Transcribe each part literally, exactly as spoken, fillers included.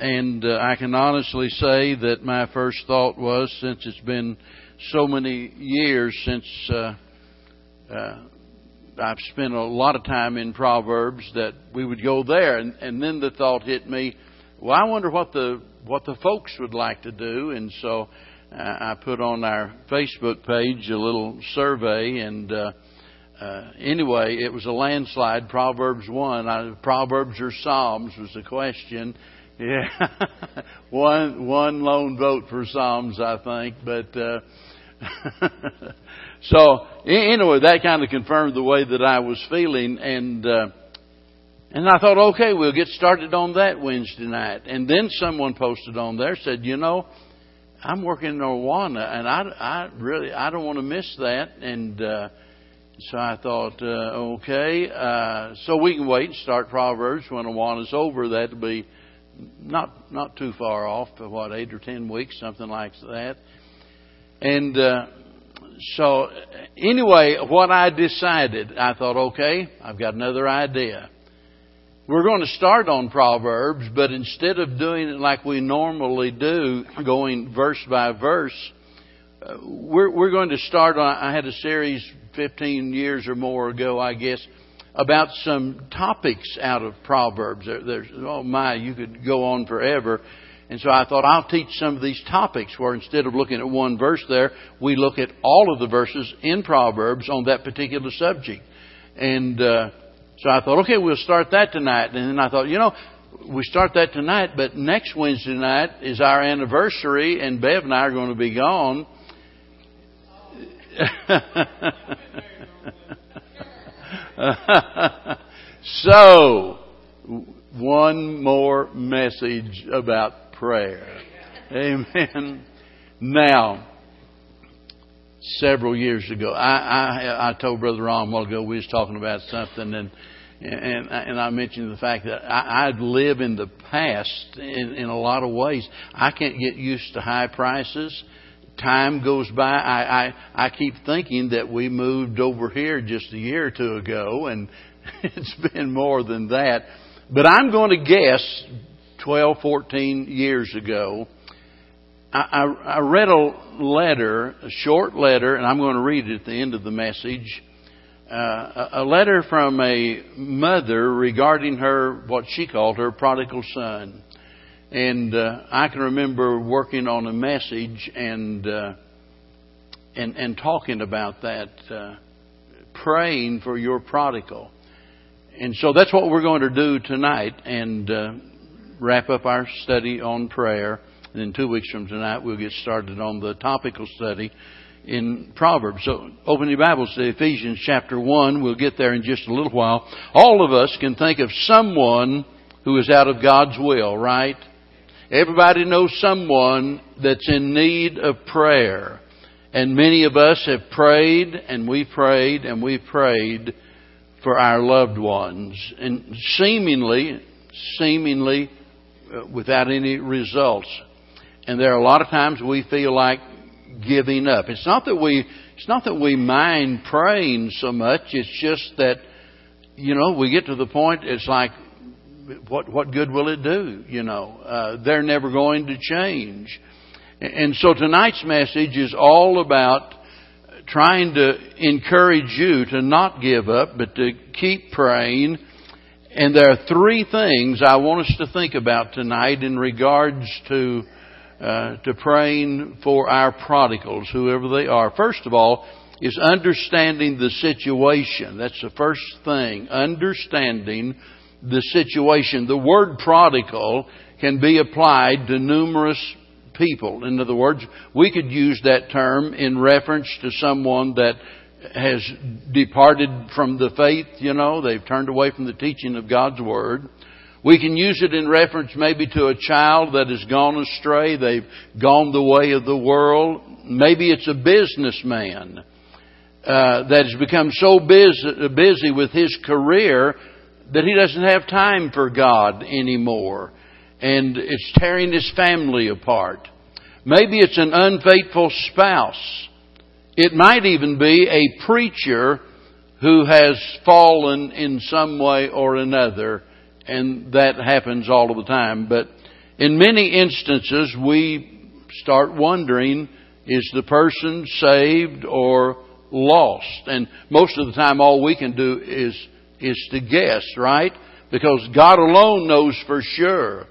And uh, I can honestly say that my first thought was, since it's been so many years since uh, uh, I've spent a lot of time in Proverbs, that we would go there. And, and then the thought hit me, well, I wonder what the what the folks would like to do. And so uh, I put on our Facebook page a little survey. And uh, uh, anyway, it was a landslide. Proverbs one, I, Proverbs or Psalms was the question. Yeah, one one lone vote for Psalms, I think. But uh, so anyway, that kind of confirmed the way that I was feeling, and uh, and I thought, okay, we'll get started on that Wednesday night. And then someone posted on there, said, you know, I'm working in Arwana, and I, I really I don't want to miss that. And uh, so I thought, uh, okay, uh, so we can wait and start Proverbs when Arwana's over. That'll be Not not too far off, but what, eight or ten weeks, something like that. And uh, so anyway, what I decided, I thought, okay, I've got another idea. We're going to start on Proverbs, but instead of doing it like we normally do, going verse by verse, uh, we're, we're going to start on, I had a series fifteen years or more ago, I guess, about some topics out of Proverbs. There, there's, oh my, you could go on forever. And so I thought, I'll teach some of these topics where instead of looking at one verse there, we look at all of the verses in Proverbs on that particular subject. And uh, so I thought, okay, we'll start that tonight. And then I thought, you know, we start that tonight, but next Wednesday night is our anniversary, and Bev and I are going to be gone. So, one more message about prayer. Amen. Now, several years ago, I, I, I told Brother Ron a while ago, we was talking about something, and and, and I mentioned the fact that I, I live in the past in, in a lot of ways. I can't get used to high prices. Time goes by. I, I, I keep thinking that we moved over here just a year or two ago, and it's been more than that. But I'm going to guess twelve, fourteen years ago, I, I, I read a letter, a short letter, and I'm going to read it at the end of the message, uh, a letter from a mother regarding her, what she called her prodigal son. And uh, I can remember working on a message and uh, and and talking about that, uh, praying for your prodigal. And so that's what we're going to do tonight, and uh, wrap up our study on prayer. And then two weeks from tonight, we'll get started on the topical study in Proverbs. So open your Bibles to Ephesians chapter one. We'll get there in just a little while. All of us can think of someone who is out of God's will, right? Everybody knows someone that's in need of prayer. And many of us have prayed, and we prayed, and we prayed for our loved ones. And seemingly, seemingly uh, without any results. And there are a lot of times we feel like giving up. It's not that we, it's not that we mind praying so much. It's just that, you know, we get to the point, it's like, What what good will it do? You know, uh, they're never going to change. And so tonight's message is all about trying to encourage you to not give up, but to keep praying. And there are three things I want us to think about tonight in regards to uh, to praying for our prodigals, whoever they are. First of all, is understanding the situation. That's the first thing. Understanding the situation. The word prodigal can be applied to numerous people. In other words, we could use that term in reference to someone that has departed from the faith, you know, they've turned away from the teaching of God's Word. We can use it in reference maybe to a child that has gone astray, they've gone the way of the world. Maybe it's a businessman uh, that has become so busy, busy with his career that he doesn't have time for God anymore, and it's tearing his family apart. Maybe it's an unfaithful spouse. It might even be a preacher who has fallen in some way or another, and that happens all of the time. But In many instances, we start wondering, is the person saved or lost? And most of the time, all we can do is is to guess, right? Because God alone knows for sure.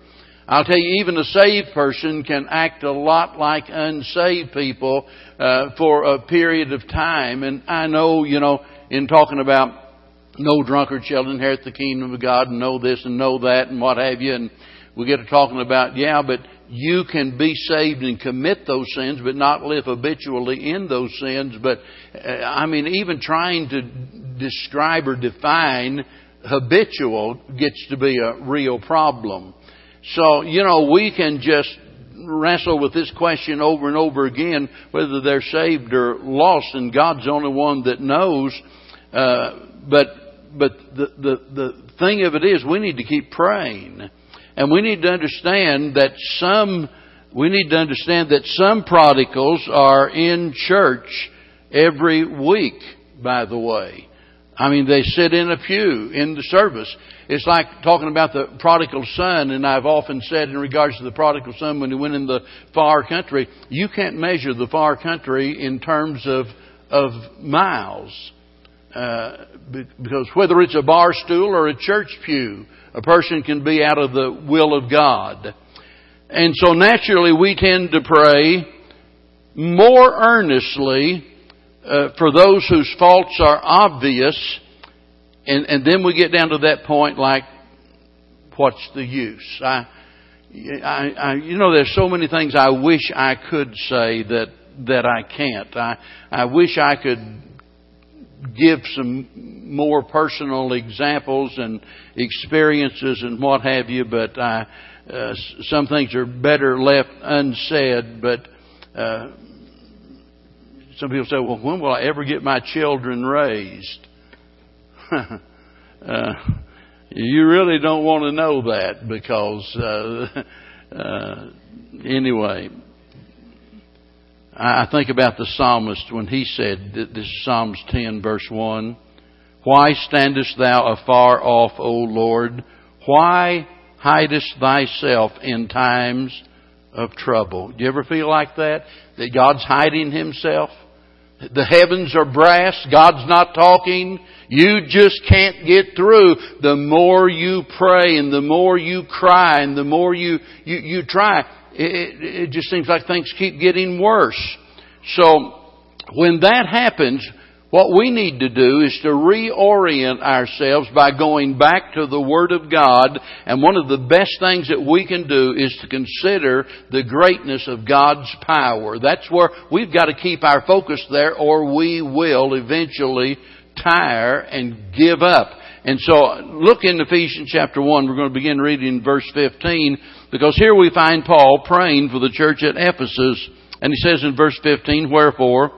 I'll tell you, even a saved person can act a lot like unsaved people uh, for a period of time. And I know, you know, in talking about no drunkard shall inherit the kingdom of God, and know this and know that and what have you. And we get to talking about, yeah, but you can be saved and commit those sins, but not live habitually in those sins. But, uh, I mean, even trying to describe or define habitual gets to be a real problem. So, you know, we can just wrestle with this question over and over again, whether they're saved or lost, and God's the only one that knows. Uh, but but the, the, the thing of it is, we need to keep praying. And we need to understand that some, we need to understand that some prodigals are in church every week, by the way. I mean, they sit in a pew in the service. It's like talking about the prodigal son, and I've often said in regards to the prodigal son when he went in the far country, you can't measure the far country in terms of of miles. Uh, because whether it's a bar stool or a church pew, a person can be out of the will of God. And so naturally we tend to pray more earnestly uh, for those whose faults are obvious. And, and then we get down to that point like, what's the use? I, I, I, you know, there's so many things I wish I could say that, that I can't. I, I wish I could give some more personal examples and experiences and what have you, but I, uh, some things are better left unsaid. But uh, some people say, well, when will I ever get my children raised? uh, you really don't want to know that, because uh, uh, anyway... I think about the psalmist when he said, this is Psalms ten, verse one, "Why standest thou afar off, O Lord? Why hidest thyself in times of trouble?" Do you ever feel like that? That God's hiding himself? The heavens are brass. God's not talking. You just can't get through. The more you pray and the more you cry and the more you, you, you try, It, it just seems like things keep getting worse. So when that happens, what we need to do is to reorient ourselves by going back to the Word of God. And one of the best things that we can do is to consider the greatness of God's power. That's where we've got to keep our focus there, or we will eventually tire and give up. And so look in Ephesians chapter one. We're going to begin reading verse fifteen, because here we find Paul praying for the church at Ephesus. And he says in verse fifteen, "Wherefore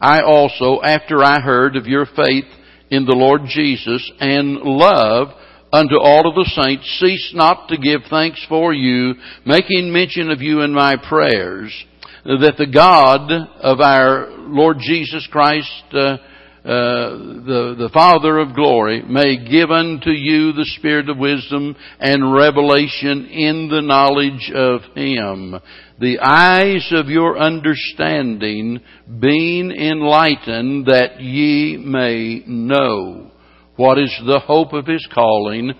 I also, after I heard of your faith in the Lord Jesus and love unto all of the saints, cease not to give thanks for you, making mention of you in my prayers, that the God of our Lord Jesus Christ, uh, Uh, the, the Father of glory, may give unto you the spirit of wisdom and revelation in the knowledge of Him, the eyes of your understanding being enlightened, that ye may know what is the hope of His calling,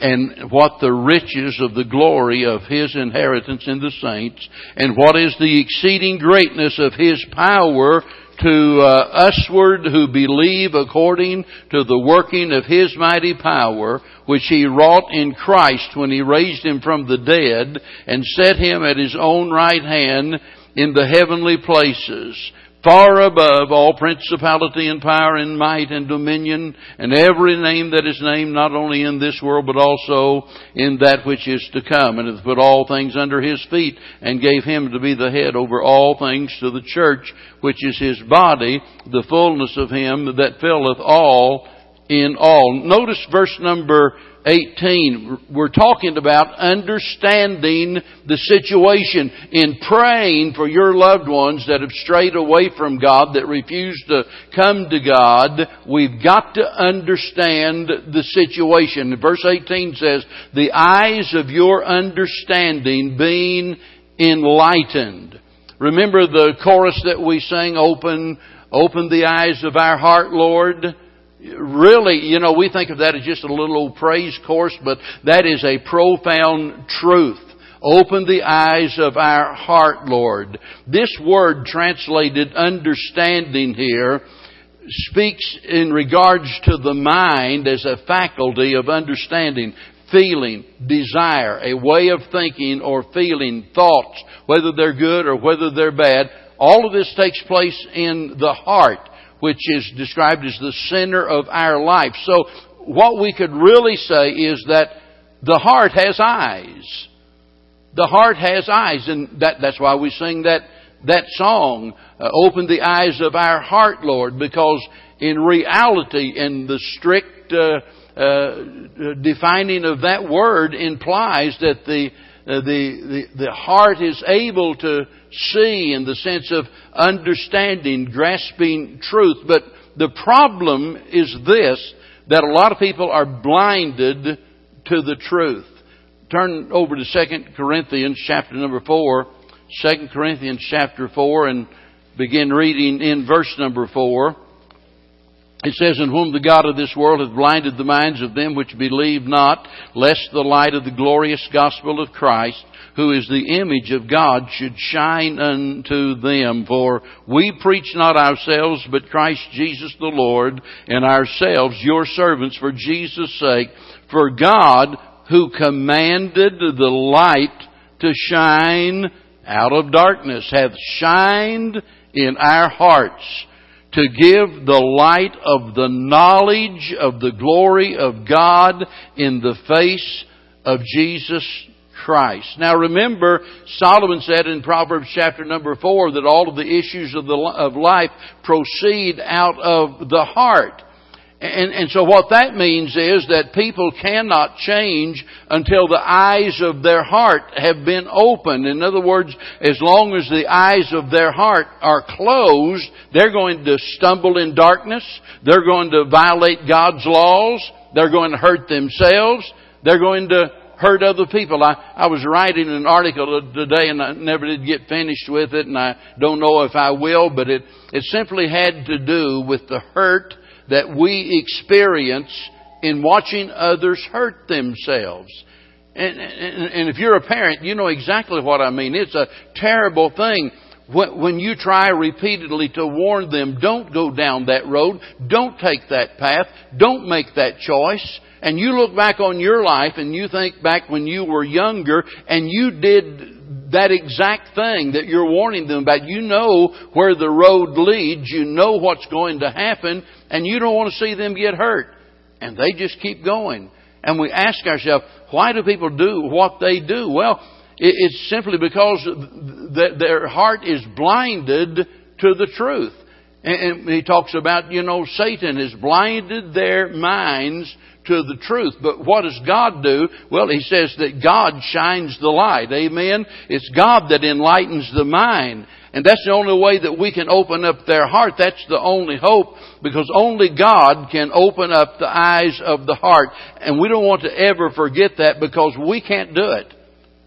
and what the riches of the glory of His inheritance in the saints, and what is the exceeding greatness of His power to uh, usward who believe, according to the working of His mighty power, which He wrought in Christ when He raised Him from the dead and set Him at His own right hand in the heavenly places, far above all principality and power and might and dominion, and every name that is named, not only in this world, but also in that which is to come. And hath put all things under His feet, and gave Him to be the head over all things to the church, which is His body, the fullness of Him that filleth all in all. Notice verse number eighteen. We're talking about understanding the situation in praying for your loved ones that have strayed away from God, that refuse to come to God. We've got to understand the situation. Verse eighteen says, "The eyes of your understanding being enlightened." Remember the chorus that we sang, "Open, open the eyes of our heart, Lord." Really, you know, we think of that as just a little old praise course, but that is a profound truth. Open the eyes of our heart, Lord. This word translated understanding here speaks in regards to the mind as a faculty of understanding, feeling, desire, a way of thinking or feeling, thoughts, whether they're good or whether they're bad. All of this takes place in the heart, which is described as the center of our life. So what we could really say is that the heart has eyes. The heart has eyes. And that, that's why we sing that, that song, uh, "Open the eyes of our heart, Lord," because in reality, in the strict uh, uh, defining of that word implies that the Uh, the, the, the heart is able to see in the sense of understanding, grasping truth. But the problem is this, that a lot of people are blinded to the truth. Turn over to Second Corinthians chapter number four, Second Corinthians chapter four, and begin reading in verse number four. It says, "In whom the God of this world hath blinded the minds of them which believe not, lest the light of the glorious gospel of Christ, who is the image of God, should shine unto them. For we preach not ourselves, but Christ Jesus the Lord, and ourselves your servants for Jesus' sake. For God, who commanded the light to shine out of darkness, hath shined in our hearts, to give the light of the knowledge of the glory of God in the face of Jesus Christ." Now remember, Solomon said in Proverbs chapter number four that all of the issues of, the, of life proceed out of the heart. And, and so what that means is that people cannot change until the eyes of their heart have been opened. In other words, as long as the eyes of their heart are closed, they're going to stumble in darkness. They're going to violate God's laws. They're going to hurt themselves. They're going to hurt other people. I, I was writing an article today and I never did get finished with it, and I don't know if I will, but it, it simply had to do with the hurt that we experience in watching others hurt themselves. And, and, and if you're a parent, you know exactly what I mean. It's a terrible thing when, when you try repeatedly to warn them, don't go down that road, don't take that path, don't make that choice. And you look back on your life and you think back when you were younger and you did that exact thing that you're warning them about. You know where the road leads. You know what's going to happen. And you don't want to see them get hurt. And they just keep going. And we ask ourselves, why do people do what they do? Well, it's simply because their heart is blinded to the truth. And he talks about, you know, Satan has blinded their minds to the truth. But what does God do? Well, he says that God shines the light. Amen? It's God that enlightens the mind. And that's the only way that we can open up their heart. That's the only hope, because only God can open up the eyes of the heart. And we don't want to ever forget that, because we can't do it.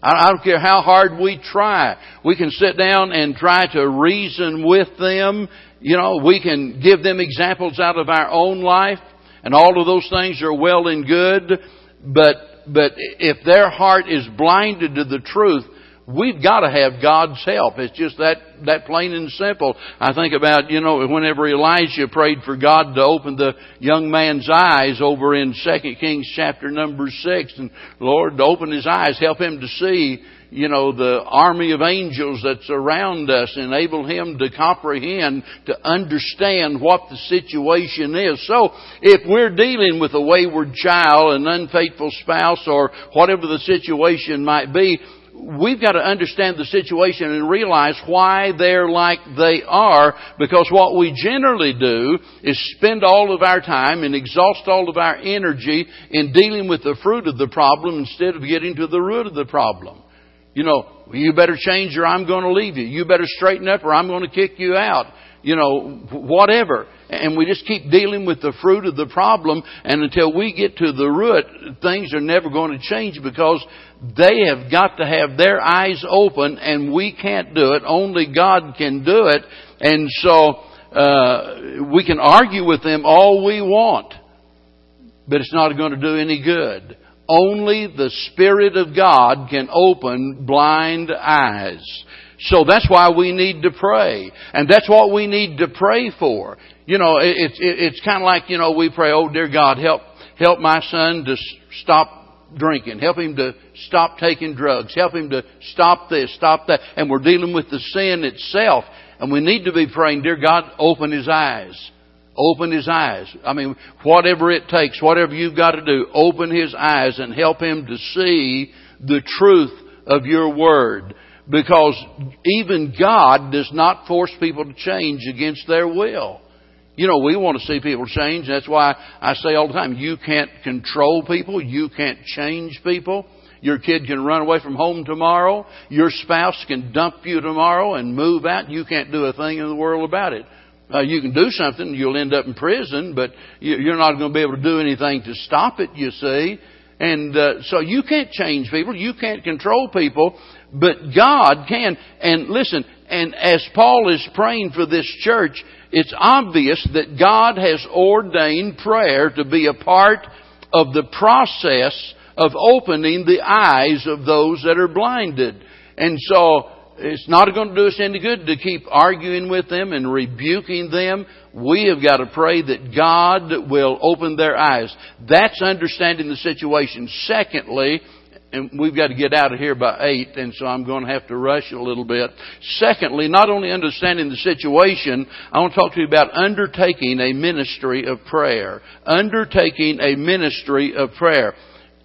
I don't care how hard we try. We can sit down and try to reason with them. You know, we can give them examples out of our own life. And all of those things are well and good, but but if their heart is blinded to the truth, we've got to have God's help. It's just that, that plain and simple. I think about, you know, whenever Elijah prayed for God to open the young man's eyes over in Second Kings chapter number six, and Lord, open his eyes, help him to see, you know, the army of angels that's around us, enable him to comprehend, to understand what the situation is. So if we're dealing with a wayward child, an unfaithful spouse, or whatever the situation might be, we've got to understand the situation and realize why they're like they are, because what we generally do is spend all of our time and exhaust all of our energy in dealing with the fruit of the problem instead of getting to the root of the problem. You know, you better change or I'm going to leave you. You better straighten up or I'm going to kick you out. You know, whatever. And we just keep dealing with the fruit of the problem. And until we get to the root, things are never going to change, because they have got to have their eyes open, and we can't do it. Only God can do it. And so uh, we can argue with them all we want, but it's not going to do any good. Only the Spirit of God can open blind eyes. So that's why we need to pray. And that's what we need to pray for. You know, it, it, it's kind of like, you know, we pray, oh, dear God, help help my son to stop drinking. Help him to stop taking drugs. Help him to stop this, stop that. And we're dealing with the sin itself. And we need to be praying, dear God, open his eyes. Open his eyes. I mean, whatever it takes, whatever you've got to do, open his eyes and help him to see the truth of your word. Because even God does not force people to change against their will. You know, we want to see people change. That's why I say all the time, you can't control people. You can't change people. Your kid can run away from home tomorrow. Your spouse can dump you tomorrow and move out. You can't do a thing in the world about it. Uh, you can do something, you'll end up in prison, but you're not going to be able to do anything to stop it, you see. And uh, so you can't change people, you can't control people, but God can. And listen, and as Paul is praying for this church, it's obvious that God has ordained prayer to be a part of the process of opening the eyes of those that are blinded. And so it's not going to do us any good to keep arguing with them and rebuking them. We have got to pray that God will open their eyes. That's understanding the situation. Secondly, and we've got to get out of here by eight, and so I'm going to have to rush a little bit. Secondly, not only understanding the situation, I want to talk to you about undertaking a ministry of prayer. Undertaking a ministry of prayer.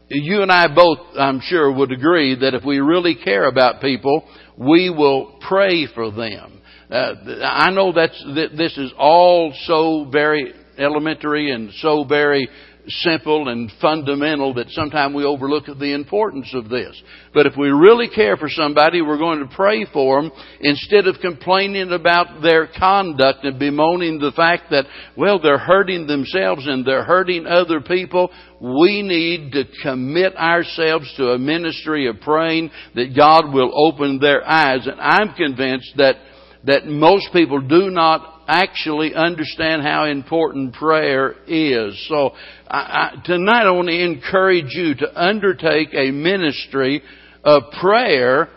You and I both, I'm sure, would agree that if we really care about people, we will pray for them. Uh, I know that's, that this is all so very elementary and so very simple and fundamental that sometimes we overlook the importance of this. But if we really care for somebody, we're going to pray for them instead of complaining about their conduct and bemoaning the fact that, well, they're hurting themselves and they're hurting other people. We need to commit ourselves to a ministry of praying that God will open their eyes. And I'm convinced that that most people do not actually understand how important prayer is. So I, I, tonight I want to encourage you to undertake a ministry of prayer,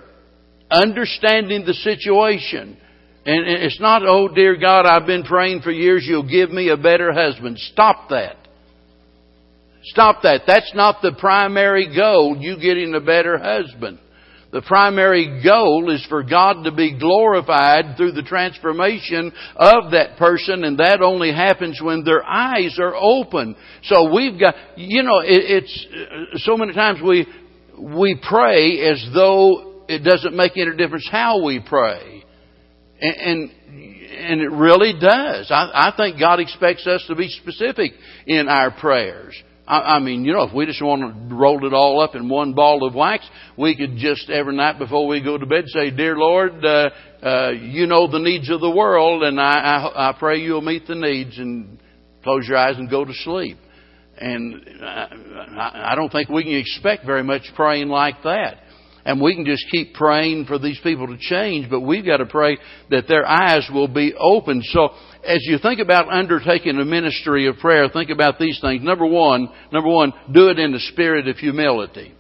understanding the situation. And it's not, oh dear God, I've been praying for years, you'll give me a better husband. Stop that. Stop that. That's not the primary goal, you getting a better husband. The primary goal is for God to be glorified through the transformation of that person, and that only happens when their eyes are open. So we've got, you know, it, it's so many times we we pray as though it doesn't make any difference how we pray, and and, and it really does. I, I think God expects us to be specific in our prayers. I mean, you know, if we just want to roll it all up in one ball of wax, we could just every night before we go to bed say, Dear Lord, uh, uh, you know the needs of the world, and I, I, I pray you'll meet the needs, and close your eyes and go to sleep. And I, I don't think we can expect very much praying like that. And we can just keep praying for these people to change, but we've got to pray that their eyes will be open. So as you think about undertaking a ministry of prayer, think about these things. Number one, number one, do it in a spirit of humility.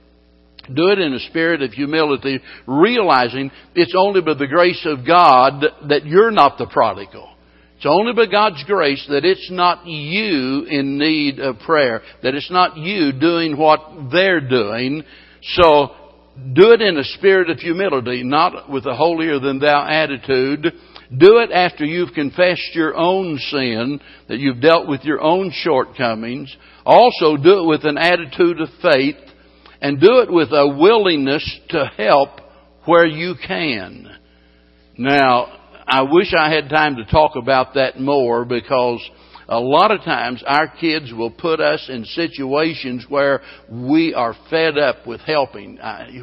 Do it in a spirit of humility, realizing it's only by the grace of God that you're not the prodigal. It's only by God's grace that it's not you in need of prayer, that it's not you doing what they're doing. So do it in a spirit of humility, not with a holier-than-thou attitude. Do it after you've confessed your own sin, that you've dealt with your own shortcomings. Also, do it with an attitude of faith, and do it with a willingness to help where you can. Now, I wish I had time to talk about that more, because a lot of times our kids will put us in situations where we are fed up with helping.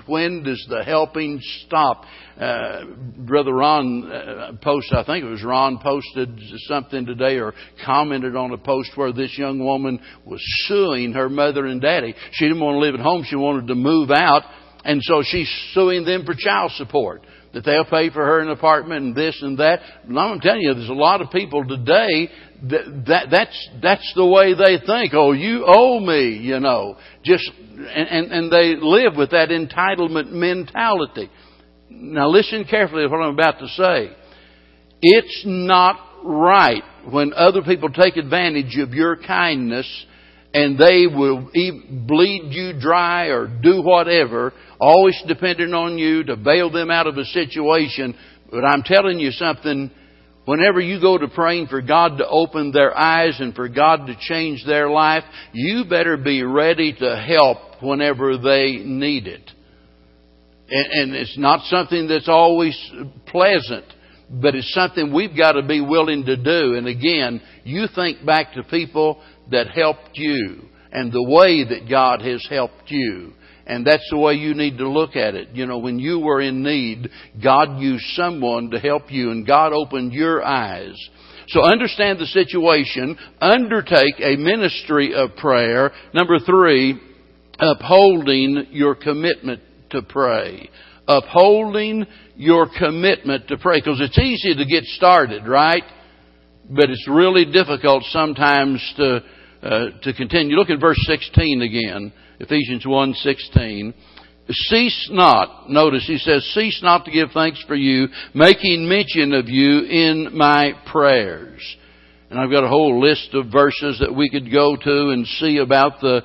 When does the helping stop? Uh, Brother Ron uh, posted, I think it was Ron posted something today or commented on a post where this young woman was suing her mother and daddy. She didn't want to live at home. She wanted to move out. And so she's suing them for child support, that they'll pay for her an apartment and this and that. And I'm telling you, there's a lot of people today that, that that's that's the way they think. Oh, you owe me, you know. Just and, and, and they live with that entitlement mentality. Now, listen carefully to what I'm about to say. It's not right when other people take advantage of your kindness, and they will bleed you dry or do whatever, always depending on you to bail them out of a situation. But I'm telling you something, whenever you go to praying for God to open their eyes and for God to change their life, you better be ready to help whenever they need it. And it's not something that's always pleasant, but it's something we've got to be willing to do. And again, you think back to people that helped you and the way that God has helped you. And that's the way you need to look at it. You know, when you were in need, God used someone to help you, and God opened your eyes. So understand the situation. Undertake a ministry of prayer. Number three, upholding your commitment to pray. Upholding your commitment to pray. Because it's easy to get started, right? But it's really difficult sometimes to uh, to continue. Look at verse sixteen again, Ephesians one sixteen. Cease not, notice he says, cease not to give thanks for you, making mention of you in my prayers. And I've got a whole list of verses that we could go to and see about the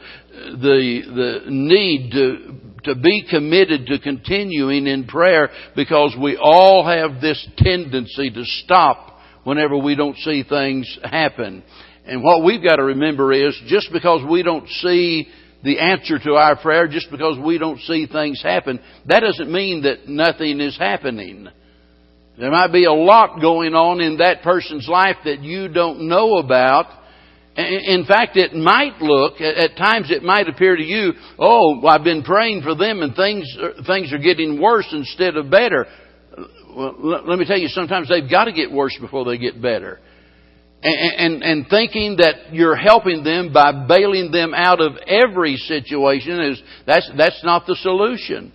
the the need to to be committed to continuing in prayer, because we all have this tendency to stop whenever we don't see things happen. And what we've got to remember is, just because we don't see the answer to our prayer, just because we don't see things happen, that doesn't mean that nothing is happening. There might be a lot going on in that person's life that you don't know about. In fact, it might look, at times it might appear to you, oh, I've been praying for them and things, things are getting worse instead of better. Well, let me tell you, sometimes they've got to get worse before they get better. And, and, and thinking that you're helping them by bailing them out of every situation is that's that's not the solution.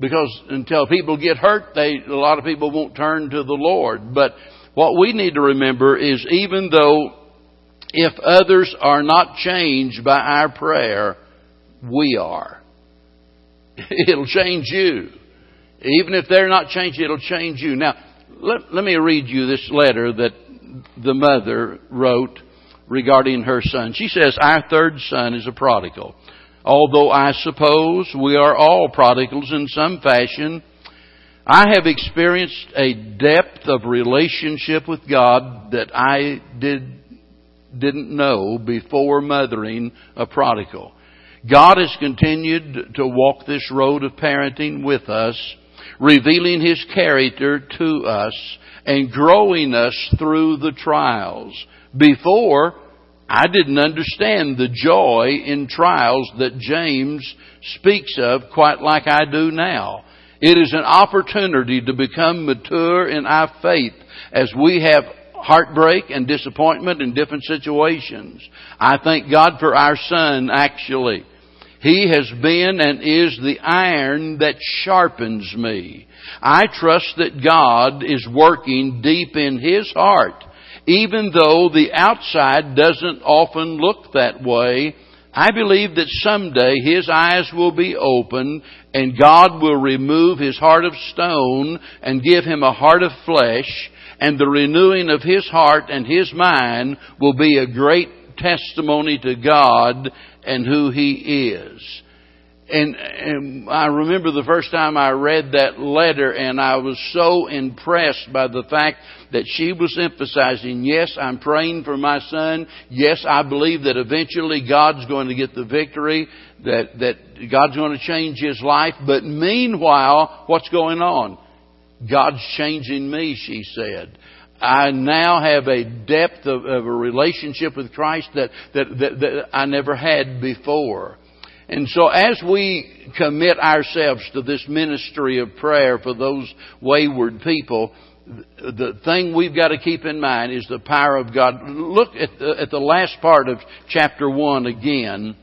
Because until people get hurt, they a lot of people won't turn to the Lord. But what we need to remember is, even though if others are not changed by our prayer, we are. It'll change you. Even if they're not changed, it'll change you. Now, let, let me read you this letter that the mother wrote regarding her son. She says, our third son is a prodigal. Although I suppose we are all prodigals in some fashion, I have experienced a depth of relationship with God that I did, didn't know before mothering a prodigal. God has continued to walk this road of parenting with us, revealing His character to us and growing us through the trials. Before, I didn't understand the joy in trials that James speaks of quite like I do now. It is an opportunity to become mature in our faith as we have heartbreak and disappointment in different situations. I thank God for our son, actually. He has been and is the iron that sharpens me. I trust that God is working deep in his heart. Even though the outside doesn't often look that way, I believe that someday his eyes will be opened and God will remove his heart of stone and give him a heart of flesh, and the renewing of his heart and his mind will be a great testimony to God and who He is. And, and I remember the first time I read that letter, and I was so impressed by the fact that she was emphasizing, yes, I'm praying for my son. Yes, I believe that eventually God's going to get the victory, that, that God's going to change his life. But meanwhile, what's going on? God's changing me, she said. I now have a depth of, of a relationship with Christ that, that, that, that I never had before. And so as we commit ourselves to this ministry of prayer for those wayward people, the thing we've got to keep in mind is the power of God. Look at the, at the last part of chapter one again,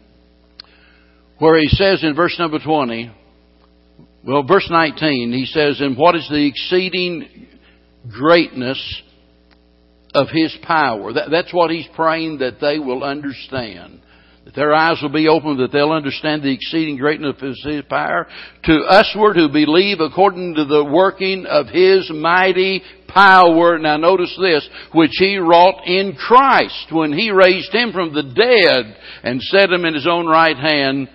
where he says in verse number twenty, well, verse nineteen, he says, "And what is the exceeding greatness of His power?" That, that's what he's praying, that they will understand. That their eyes will be opened, that they'll understand the exceeding greatness of His power. To usward who believe, according to the working of His mighty power. Now notice this, which He wrought in Christ when He raised Him from the dead and set Him in His own right hand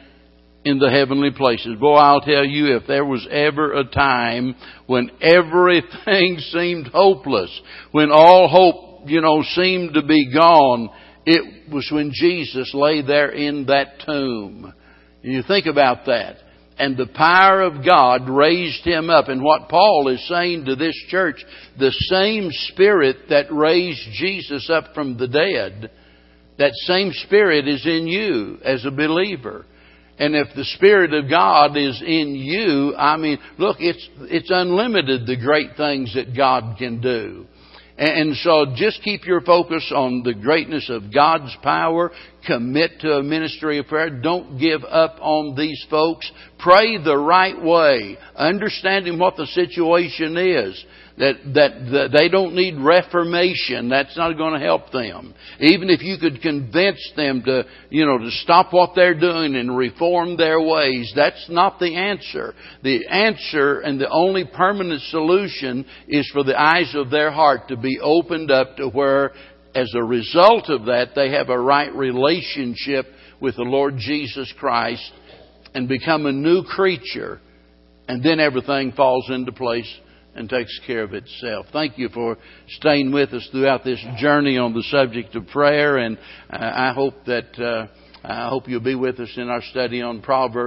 in the heavenly places. Boy, I'll tell you, if there was ever a time when everything seemed hopeless, when all hope, you know, seemed to be gone, it was when Jesus lay there in that tomb. You think about that. And the power of God raised Him up. And what Paul is saying to this church, the same Spirit that raised Jesus up from the dead, that same Spirit is in you as a believer. And if the Spirit of God is in you, I mean, look, it's it's unlimited, the great things that God can do. And so just keep your focus on the greatness of God's power. Commit to a ministry of prayer. Don't give up on these folks. Pray the right way, understanding what the situation is, that, that, that they don't need reformation. That's not going to help them. Even if you could convince them to, you know, to stop what they're doing and reform their ways, that's not the answer. The answer and the only permanent solution is for the eyes of their heart to be opened up to where, as a result of that, they have a right relationship with the Lord Jesus Christ and become a new creature. And then everything falls into place and takes care of itself. Thank you for staying with us throughout this journey on the subject of prayer. And I hope that uh, I hope you'll be with us in our study on Proverbs.